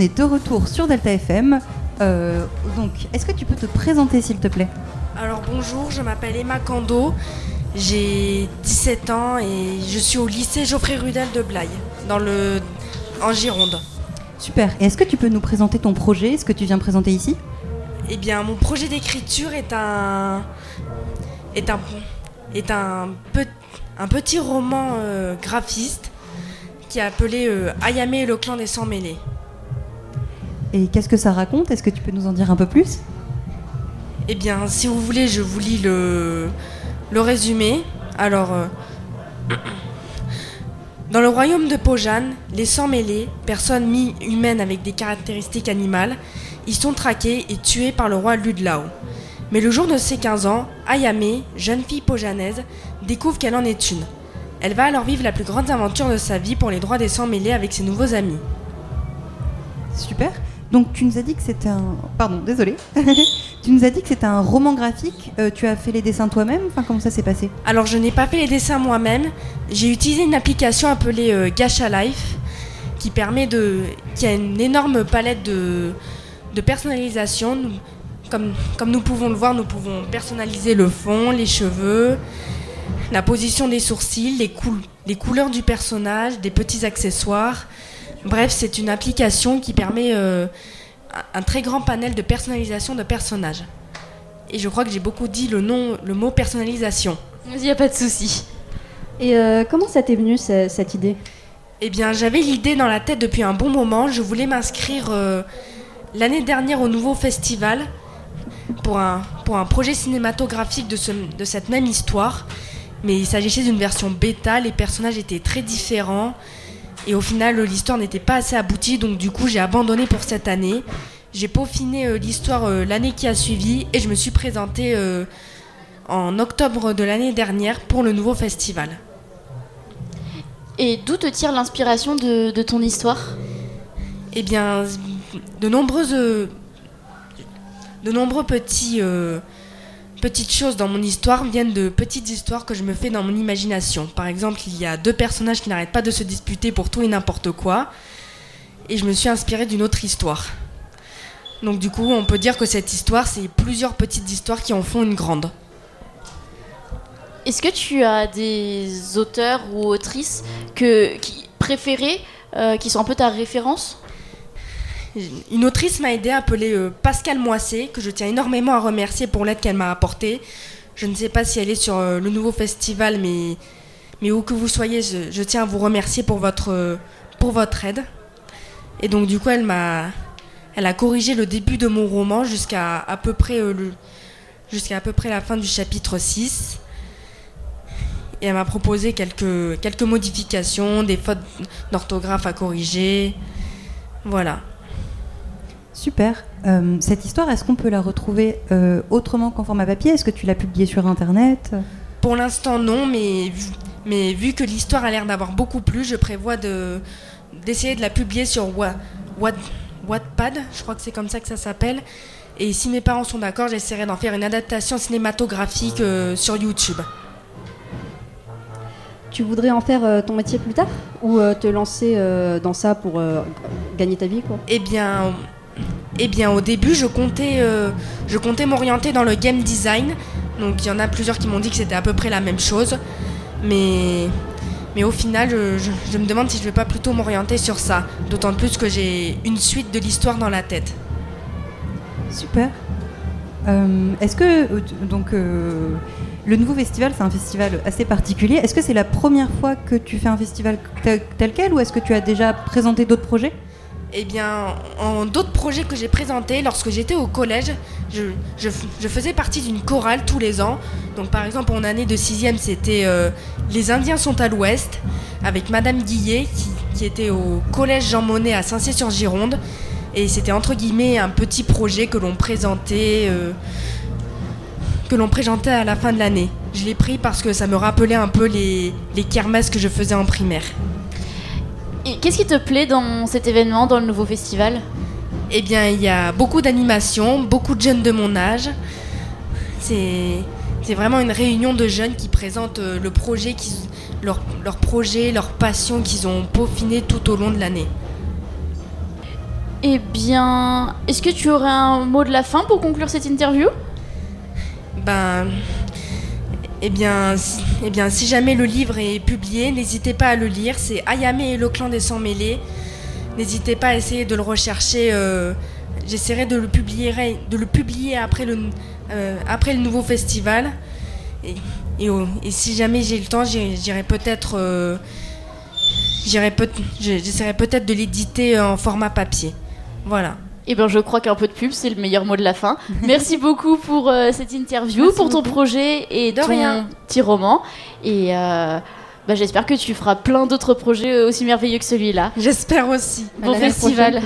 on est de retour sur Delta FM. Donc, est-ce que tu peux te présenter, s'il te plaît ? Alors, bonjour, je m'appelle Emma Kando, j'ai 17 ans et je suis au lycée Geoffrey Rudel de Blaye, en Gironde. Super. Et est-ce que tu peux nous présenter ton projet, ce que tu viens présenter ici ? Eh bien, mon projet d'écriture est un petit roman graphiste qui est appelé Ayame et le clan des Sang-Mêlés. Et qu'est-ce que ça raconte ? Est-ce que tu peux nous en dire un peu plus ? Eh bien, si vous voulez, je vous lis le résumé. Alors, dans le royaume de Pojan, les Sang-Mêlés, personnes mi-humaines avec des caractéristiques animales, y sont traqués et tués par le roi Ludlao. Mais le jour de ses 15 ans, Ayame, jeune fille pojanaise, découvre qu'elle en est une. Elle va alors vivre la plus grande aventure de sa vie pour les droits des Sang-Mêlés avec ses nouveaux amis. Super. Donc tu nous as dit que c'était un... Pardon, désolé. Tu nous as dit que c'était un roman graphique. Tu as fait les dessins toi-même ? Enfin, comment ça s'est passé ? Alors, je n'ai pas fait les dessins moi-même. J'ai utilisé une application appelée Gacha Life qui a une énorme palette de personnalisation. Comme nous pouvons le voir, nous pouvons personnaliser le fond, les cheveux, la position des sourcils, les couleurs du personnage, des petits accessoires... Bref, c'est une application qui permet un très grand panel de personnalisation de personnages. Et je crois que j'ai beaucoup dit le mot personnalisation. Il n'y a pas de souci. Et comment ça t'est venu, cette idée ? Eh bien, j'avais l'idée dans la tête depuis un bon moment. Je voulais m'inscrire l'année dernière au Nouveau Festival pour un projet cinématographique de cette même histoire. Mais il s'agissait d'une version bêta, les personnages étaient très différents... Et au final, l'histoire n'était pas assez aboutie, donc du coup, j'ai abandonné pour cette année. J'ai peaufiné l'histoire l'année qui a suivi et je me suis présentée en octobre de l'année dernière pour le Nouveau Festival. Et d'où te tire l'inspiration de ton histoire ? Eh bien, de nombreux petites choses dans mon histoire viennent de petites histoires que je me fais dans mon imagination. Par exemple, il y a deux personnages qui n'arrêtent pas de se disputer pour tout et n'importe quoi. Et je me suis inspirée d'une autre histoire. Donc du coup, on peut dire que cette histoire, c'est plusieurs petites histoires qui en font une grande. Est-ce que tu as des auteurs ou autrices préférés, qui sont un peu ta référence ? Une autrice m'a aidée, appelée Pascale Moisset, que je tiens énormément à remercier pour l'aide qu'elle m'a apportée. Je ne sais pas si elle est sur le Nouveau Festival, mais où que vous soyez, je tiens à vous remercier pour votre aide. Et donc du coup, elle a corrigé le début de mon roman jusqu'à à peu près la fin du chapitre 6. Et elle m'a proposé quelques modifications, des fautes d'orthographe à corriger. Voilà. Super. Cette histoire, est-ce qu'on peut la retrouver autrement qu'en format papier ? Est-ce que tu l'as publiée sur Internet ? Pour l'instant, non, mais vu que l'histoire a l'air d'avoir beaucoup plu, je prévois d'essayer de la publier sur Wattpad, je crois que c'est comme ça que ça s'appelle. Et si mes parents sont d'accord, j'essaierai d'en faire une adaptation cinématographique sur YouTube. Tu voudrais en faire ton métier plus tard ? Ou te lancer dans ça pour gagner ta vie, quoi ? Eh bien, au début, je comptais m'orienter dans le game design. Donc, il y en a plusieurs qui m'ont dit que c'était à peu près la même chose. Mais au final, je me demande si je ne vais pas plutôt m'orienter sur ça. D'autant plus que j'ai une suite de l'histoire dans la tête. Super. Est-ce que... Donc, le Nouveau Festival, c'est un festival assez particulier. Est-ce que c'est la première fois que tu fais un festival tel quel, ou est-ce que tu as déjà présenté d'autres projets ? Eh bien, en d'autres projets que j'ai présentés, lorsque j'étais au collège, je faisais partie d'une chorale tous les ans. Donc par exemple, en année de 6e, c'était Les Indiens sont à l'Ouest, avec Madame Guillet, qui était au collège Jean Monnet à Saint-Ciers-sur-Gironde. Et c'était entre guillemets un petit projet que l'on présentait... à la fin de l'année. Je l'ai pris parce que ça me rappelait un peu les kermesses que je faisais en primaire. Et qu'est-ce qui te plaît dans cet événement, dans le Nouveau Festival ? Eh bien, il y a beaucoup d'animations, beaucoup de jeunes de mon âge. C'est vraiment une réunion de jeunes qui présentent le projet, leur projet, leur passion qu'ils ont peaufiné tout au long de l'année. Eh bien, est-ce que tu aurais un mot de la fin pour conclure cette interview ? Eh bien, si jamais le livre est publié, n'hésitez pas à le lire. C'est Ayame et le clan des Sang-Mêlés. N'hésitez pas à essayer de le rechercher. J'essaierai de le publier après le nouveau festival. Et si jamais j'ai le temps, j'essaierai peut-être de l'éditer en format papier. Voilà. Eh bien, je crois qu'un peu de pub, c'est le meilleur mot de la fin. Merci beaucoup pour cette interview, merci pour ton projet et ton petit roman. Et j'espère que tu feras plein d'autres projets aussi merveilleux que celui-là. J'espère aussi. Bon festival.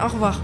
Au revoir.